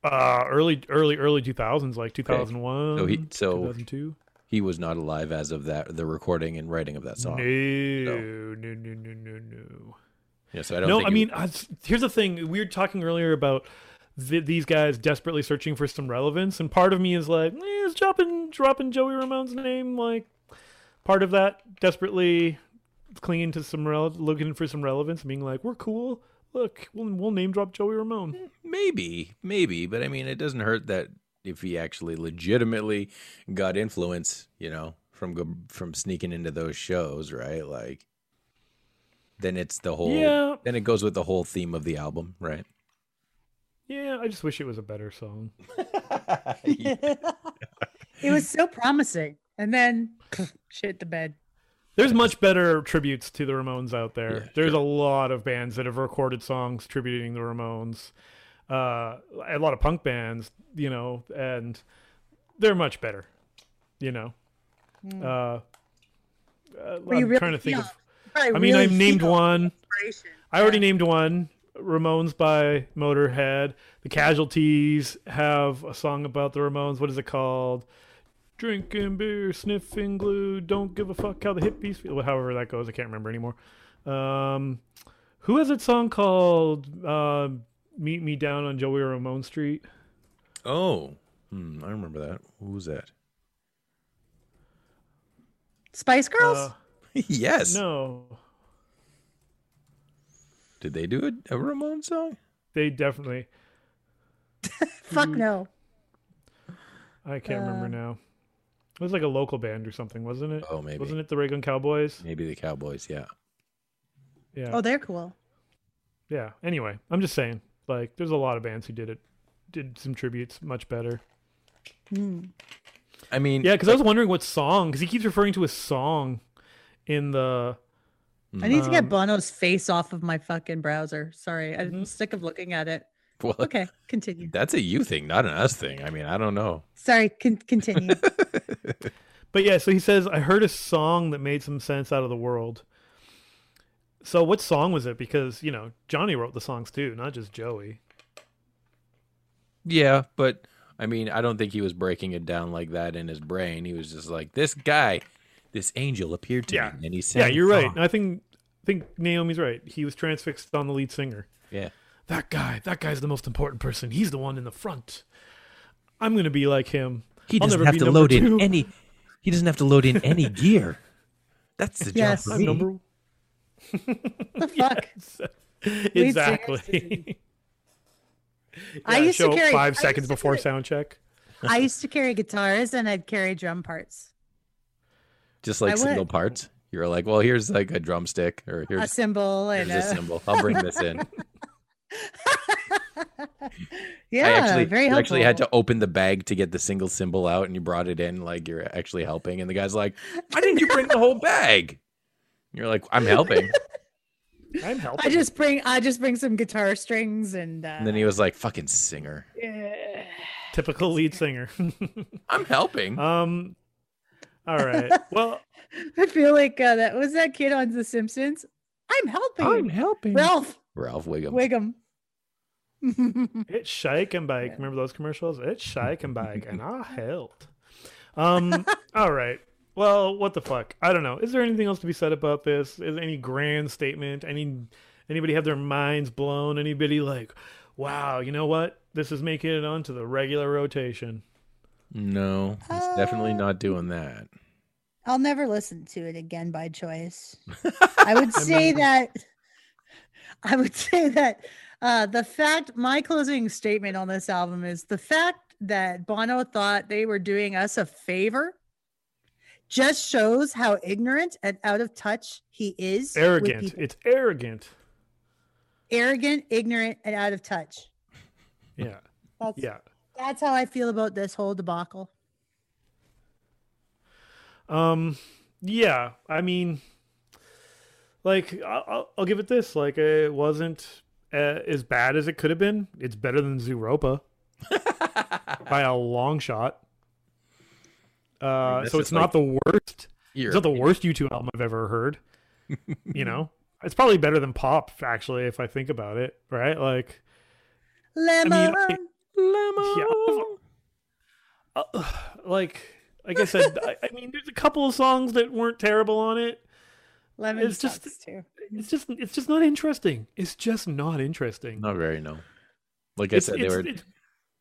Early 2000s, like 2001, okay. So 2002. He was not alive as of the recording and writing of that song. No. Yeah, so I don't. No, I mean, here's the thing. We were talking earlier about these guys desperately searching for some relevance, and part of me is like, is dropping Joey Ramone's name like part of that, desperately clinging to some looking for some relevance, being like, we're cool. Look, we'll name drop Joey Ramone. Maybe, but I mean, it doesn't hurt that. If he actually legitimately got influence, you know, from sneaking into those shows, right? Like, then it's the whole. Yeah. Then it goes with the whole theme of the album, right? Yeah, I just wish it was a better song. It was so promising, and then shit the bed. There's much better tributes to the Ramones out there. Yeah, there's a lot of bands that have recorded songs tributing the Ramones. A lot of punk bands, you know, and they're much better, you know. I've named one. I already named one, Ramones by Motorhead. The Casualties have a song about the Ramones. What is it called? Drinking beer, sniffing glue, don't give a fuck how the hippies feel. However that goes, I can't remember anymore. Who has that song called... Meet Me Down on Joey Ramone Street. Oh, I remember that. Who was that? Spice Girls? Yes. No. Did they do a Ramone song? They definitely. Fuck no. I can't remember now. It was like a local band or something, wasn't it? Oh, maybe. Wasn't it the Raglan Cowboys? Maybe the Cowboys, yeah. Yeah. Oh, they're cool. Yeah. Anyway, I'm just saying. Like, there's a lot of bands who did some tributes much better. I mean, yeah, because I was wondering what song, because he keeps referring to a song in the. I need to get Bono's face off of my fucking browser. Sorry, I'm sick of looking at it. Well, okay, continue. That's a you thing, not an us thing. I mean, I don't know. Sorry, continue. But yeah, so he says, I heard a song that made some sense out of the world. So what song was it? Because, you know, Johnny wrote the songs too, not just Joey. Yeah, but I mean, I don't think he was breaking it down like that in his brain. He was just like, this guy, this angel appeared to me, and he sang. Yeah, you're right. I think Naomi's right. He was transfixed on the lead singer. Yeah. That guy's the most important person. He's the one in the front. I'm going to be like him. He doesn't have to load in any gear. That's the job for me. The fuck? Yes, exactly. Yeah, I used to carry 5 seconds before sound check. I used to carry guitars and I'd carry drum parts. Just like single parts? You were like, well, here's like a drumstick or here's a cymbal. And here's a cymbal. I'll bring this in. Yeah, I actually had to open the bag to get the single cymbal out, and you brought it in like you're actually helping. And the guy's like, "Why didn't you bring the whole bag?" And you're like, "I'm helping. I'm helping. I just bring some guitar strings and then he was like, "Fucking singer." Yeah. Typical lead singer. I'm helping. All right. Well, I feel like that was that kid on The Simpsons. I'm helping. I'm helping. Ralph Wiggum. It's Shake and Bake. Remember those commercials? It's Shake and Bake, and I helped. All right. Well, what the fuck? I don't know. Is there anything else to be said about this? Is there any grand statement? Anybody have their minds blown? Anybody like, wow, you know what? This is making it onto the regular rotation. No, it's definitely not doing that. I'll never listen to it again by choice. I would say that. My closing statement on this album is the fact that Bono thought they were doing us a favor just shows how ignorant and out of touch he is. Arrogant. It's arrogant. Arrogant, ignorant, and out of touch. Yeah. That's how I feel about this whole debacle. Yeah. I mean, like, I'll give it this. Like, it wasn't... as bad as it could have been. It's better than Zooropa by a long shot. So it's not like the worst. It's not the worst U2 album I've ever heard. You know, it's probably better than Pop, actually, if I think about it, right? Like, Lemon. Yeah, like I said, I mean, there's a couple of songs that weren't terrible on it. Lemon it's sucks just too. It's just not interesting. It's just not interesting. Not very, no. Like I said,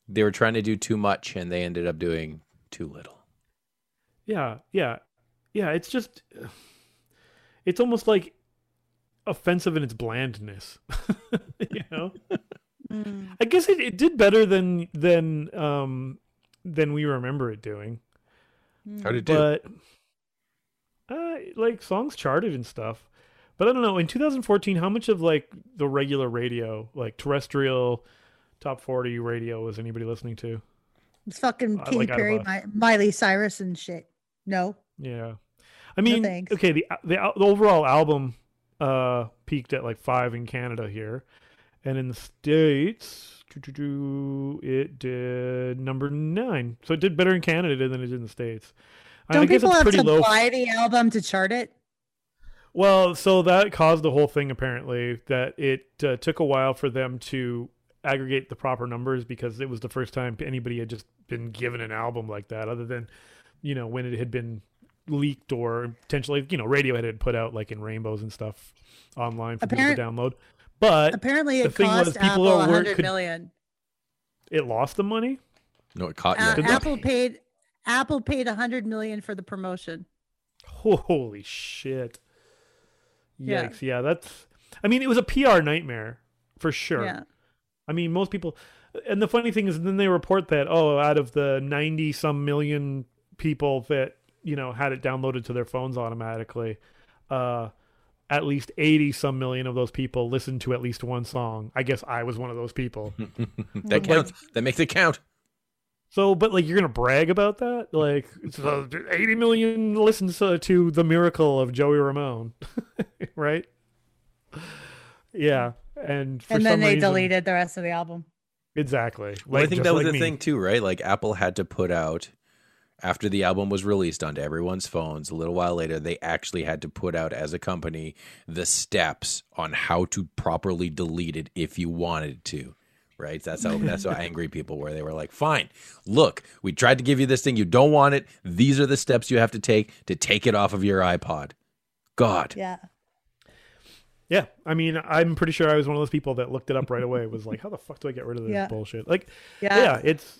they were trying to do too much and they ended up doing too little. Yeah. It's almost like offensive in its blandness. You know? I guess it did better than we remember it doing. How did it do? But like songs charted and stuff, but I don't know. In 2014, how much of like the regular radio, like terrestrial top 40 radio, was anybody listening to? It's fucking Katy Perry, Miley Cyrus, and shit. No. Yeah, I mean, no, okay. The overall album peaked at like 5 in Canada here, and in the States, it did number 9. So it did better in Canada than it did in the States. Don't people have to buy the album to chart it? Well, so that caused the whole thing, apparently, that it took a while for them to aggregate the proper numbers because it was the first time anybody had just been given an album like that, other than, you know, when it had been leaked or potentially, you know, Radiohead had put out like in rainbows and stuff online for people to download. But apparently it cost Apple $100 million. It lost the money? No, it caught you. Apple paid $100 million for the promotion. Holy shit. Yikes. Yeah, that's... I mean, it was a PR nightmare, for sure. Yeah. I mean, most people... And the funny thing is, then they report that, out of the 90-some million people that, you know, had it downloaded to their phones automatically, at least 80-some million of those people listened to at least one song. I guess I was one of those people. That counts. That makes it count. So, but like, you're going to brag about that? Like, 80 million listens to The Miracle of Joey Ramone, right? Yeah. And then they deleted the rest of the album. Exactly. Like, well, I think that was like the thing too, right? Like, Apple had to put out, after the album was released onto everyone's phones, a little while later, they actually had to put out as a company the steps on how to properly delete it if you wanted to. Right. That's how angry people were. They were like, fine, look, we tried to give you this thing. You don't want it. These are the steps you have to take it off of your iPod. God. Yeah. Yeah. I mean, I'm pretty sure I was one of those people that looked it up right away. It was like, how the fuck do I get rid of this bullshit? Like, yeah, it's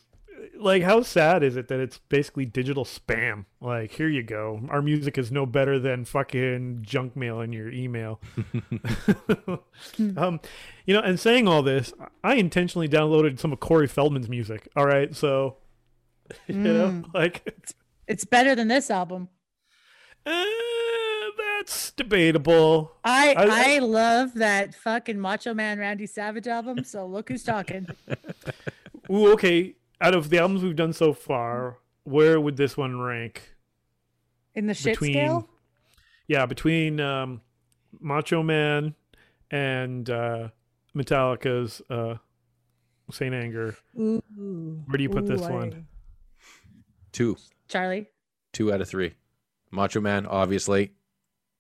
like, how sad is it that it's basically digital spam? Like, here you go. Our music is no better than fucking junk mail in your email. You know, and saying all this, I intentionally downloaded some of Corey Feldman's music. All right. So, you know, like, it's better than this album. That's debatable. I love that fucking Macho Man Randy Savage album. So look who's talking. Ooh, okay. Out of the albums we've done so far, where would this one rank? In the shit scale? Yeah, between Macho Man and Metallica's Saint Anger. Ooh. Where do you put this one? 2. Charlie? 2 out of 3. Macho Man, obviously,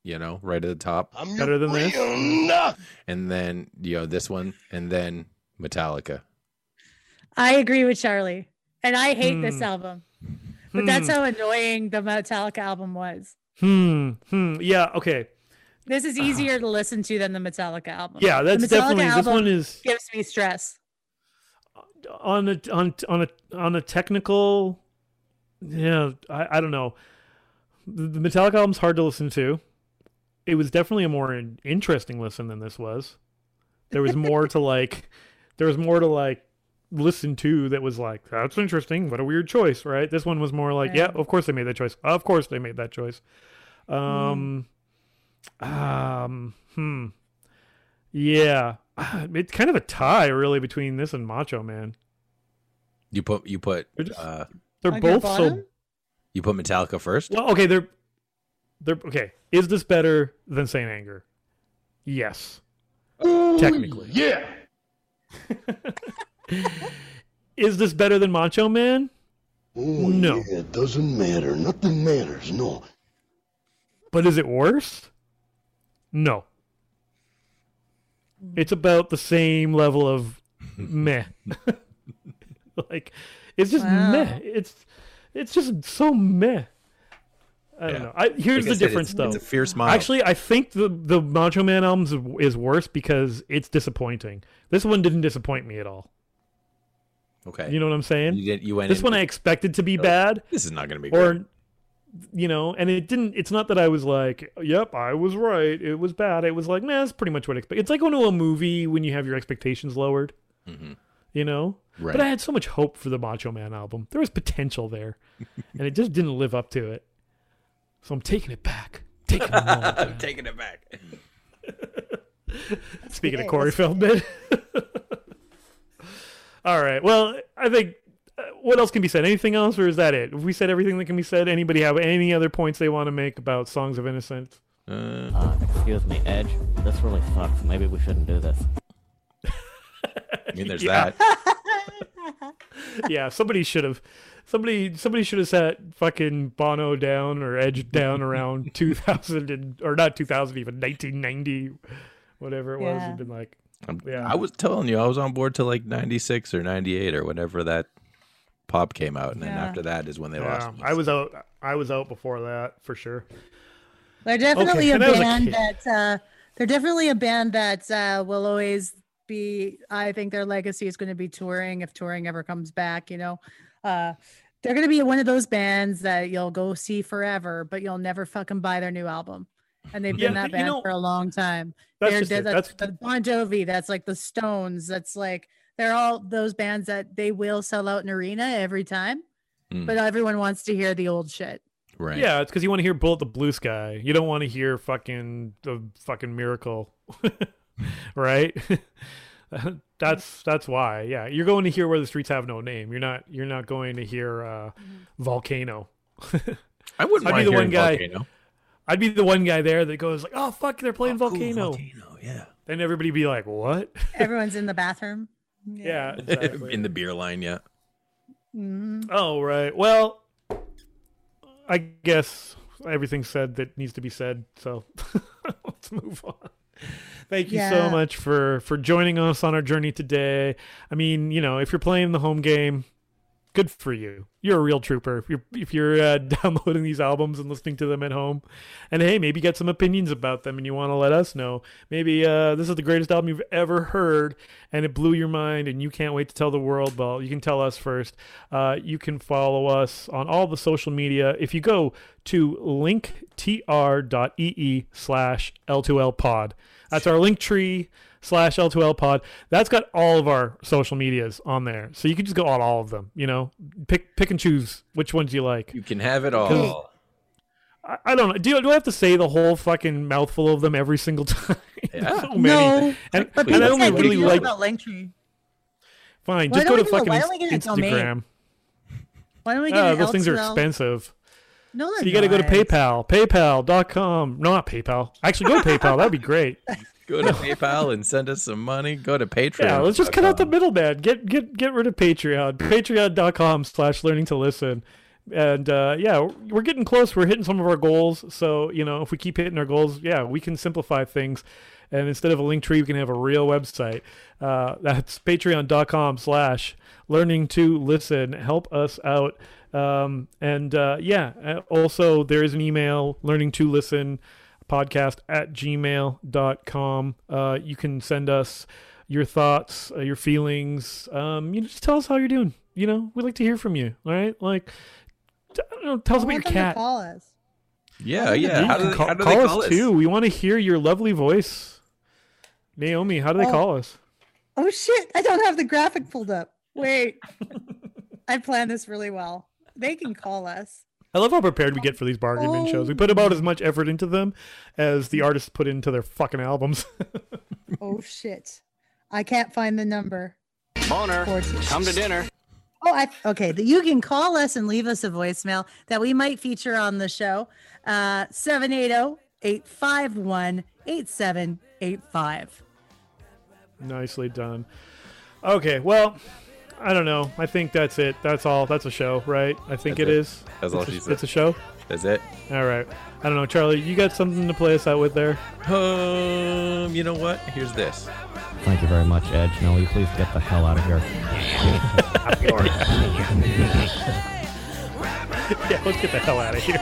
you know, right at the top. I'm better than this. And then, you know, this one, and then Metallica. I agree with Charlie, and I hate this album, but that's how annoying the Metallica album was. Yeah. Okay. This is easier to listen to than the Metallica album. Yeah, that's definitely this one is gives me stress. On a technical, yeah, I don't know. The Metallica album's hard to listen to. It was definitely a more interesting listen than this was. There was more to like. There was more to like. Listen to that was like, that's interesting, what a weird choice, right? This one was more like, yeah, of course they made that choice. Of course they made that choice. Yeah, it's kind of a tie really between this and Macho Man. You put they're both so. You put Metallica first. Well, okay, they're okay. Is this better than Saint Anger? Yes, technically. Yeah. Is this better than Macho Man? Oh, no. Yeah, it doesn't matter. Nothing matters. No. But is it worse? No. It's about the same level of meh. Like, it's just meh. It's just so meh. I don't know. Here's the difference, though. It's a fierce smile. Actually, I think the Macho Man album is worse because it's disappointing. This one didn't disappoint me at all. Okay. You know what I'm saying? I expected to be bad. This is not going to be good. You know, and it didn't. It's not that I was like, yep, I was right. It was bad. It was like, nah, that's pretty much what I expect. It's like going to a movie when you have your expectations lowered. Mm-hmm. You know? Right. But I had so much hope for the Macho Man album. There was potential there. And it just didn't live up to it. So I'm taking it back. I'm taking it back. Speaking of Corey Feldman. All right. Well, I think what else can be said? Anything else, or is that it? Have we said everything that can be said? Anybody have any other points they want to make about Songs of Innocence? Excuse me, Edge. This really sucks. Maybe we shouldn't do this. I mean, there's that. Yeah, somebody should have sat fucking Bono down or Edge down around 2000 or not 2000, even 1990, whatever it was, and been like. Yeah. I was telling you, I was on board to like 96 or 98 or whenever that Pop came out, and then after that is when they lost me. I was out before that for sure. They're definitely a band that will always be. I think their legacy is going to be touring, if touring ever comes back. You know, they're going to be one of those bands that you'll go see forever, but you'll never fucking buy their new album. And they've been that band for a long time. That's Bon Jovi. That's like the Stones. That's like, they're all those bands that they will sell out an arena every time, but everyone wants to hear the old shit. Right. Yeah, it's because you want to hear Bullet the Blue Sky. You don't want to hear fucking the fucking Miracle, right? that's why. Yeah, you're going to hear Where the Streets Have No Name. You're not going to hear Volcano. I wouldn't mind hearing Volcano. I'd be the one guy there that goes like, "Oh fuck, they're playing Volcano." Cool, Volcano, yeah. Then everybody be like, "What?" Everyone's in the bathroom. Yeah, exactly. In the beer line, yeah. Mm-hmm. Oh right. Well, I guess everything's said that needs to be said. So let's move on. Thank you so much for joining us on our journey today. I mean, you know, if you're playing the home game, good for you. You're a real trooper. If you're downloading these albums and listening to them at home, and hey, maybe get some opinions about them and you want to let us know. Maybe this is the greatest album you've ever heard and it blew your mind and you can't wait to tell the world. Well, you can tell us first. You can follow us on all the social media. If you go to linktr.ee/L2L pod, that's our Linktree /L2L pod. That's got all of our social medias on there. So you can just go on all of them, you know, pick and choose which ones you like. You can have it all. I don't know. Do I have to say the whole fucking mouthful of them every single time? Yeah. So many. No. And I only really like about Linktree. Fine. Just go to fucking Instagram. Why don't we get those things are expensive. No, so you got to go to PayPal. PayPal.com. No, not PayPal. Actually, go to PayPal. That'd be great. Go to PayPal and send us some money. Go to Patreon. Yeah, let's just cut out the middleman. Get rid of Patreon. Patreon.com/learning to listen. And yeah, we're getting close. We're hitting some of our goals. So, you know, if we keep hitting our goals, yeah, we can simplify things. And instead of a link tree, we can have a real website. That's patreon.com/learning to listen. Help us out. And yeah, also there is an email, learningtolistenpodcast@gmail.com. You can send us your thoughts, your feelings. You know, just tell us how you're doing. You know, we'd like to hear from you. All right, like, I don't know, tell us about your cat. Call us. Yeah, yeah. How do they call us too? We want to hear your lovely voice, Naomi. How do they call us? Oh shit! I don't have the graphic pulled up. Wait. I planned this really well. They can call us. I love how prepared we get for these Bargain Bin shows. We put about as much effort into them as the artists put into their fucking albums. Oh, shit. I can't find the number. Boner, come to dinner. Okay. You can call us and leave us a voicemail that we might feature on the show. 780-851-8785. Nicely done. Okay, well... I don't know. I think that's it. That's all. That's a show, right? I think that's it is. That's all she said. It's a show? That's it. All right. I don't know. Charlie, you got something to play us out with there? You know what? Here's this. Thank you very much, Edge. Now, will you please get the hell out of here? Yeah, let's get the hell out of here.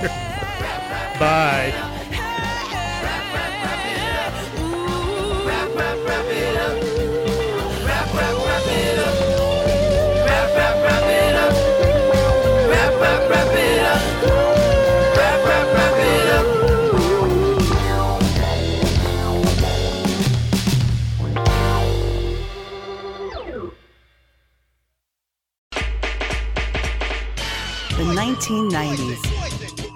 Bye. The 1990s.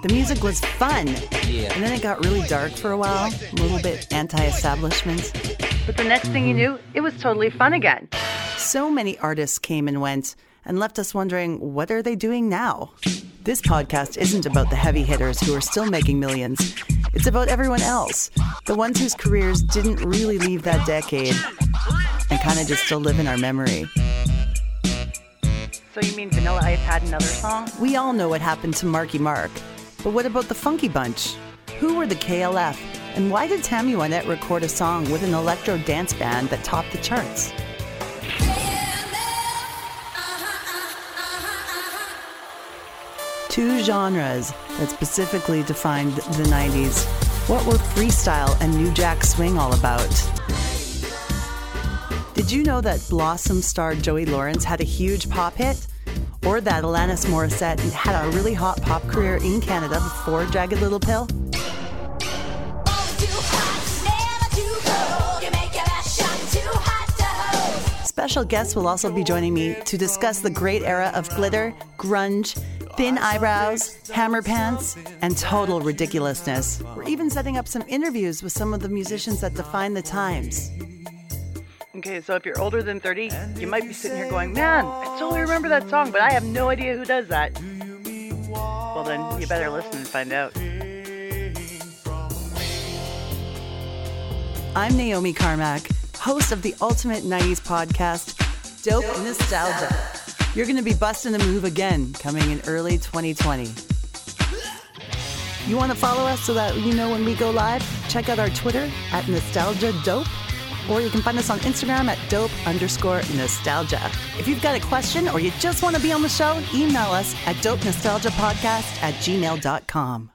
The music was fun, and then it got really dark for a while, a little bit anti-establishment. But the next thing you knew, it was totally fun again. So many artists came and went and left us wondering, what are they doing now? This podcast isn't about the heavy hitters who are still making millions. It's about everyone else, the ones whose careers didn't really leave that decade and kind of just still live in our memory. So you mean Vanilla Ice had another song? We all know what happened to Marky Mark, but what about the Funky Bunch? Who were the KLF, and why did Tammy Wynette record a song with an electro dance band that topped the charts? Two genres that specifically defined the 90s. What were freestyle and New Jack Swing all about? Did you know that Blossom star Joey Lawrence had a huge pop hit? Or that Alanis Morissette had a really hot pop career in Canada before Jagged Little Pill? Special guests will also be joining me to discuss the great era of glitter, grunge, thin eyebrows, hammer pants, and total ridiculousness. We're even setting up some interviews with some of the musicians that defined the times. Okay, so if you're older than 30, you might be sitting here going, man, I totally remember that song, but I have no idea who does that. Well, then you better listen and find out. I'm Naomi Carmack, host of the Ultimate 90s podcast, Dope Nostalgia. You're going to be busting the move again, coming in early 2020. You want to follow us so that you know when we go live? Check out our Twitter @NostalgiaDope or you can find us on Instagram at dope_nostalgia. If you've got a question or you just want to be on the show, email us at dopenostalgiapodcast@gmail.com.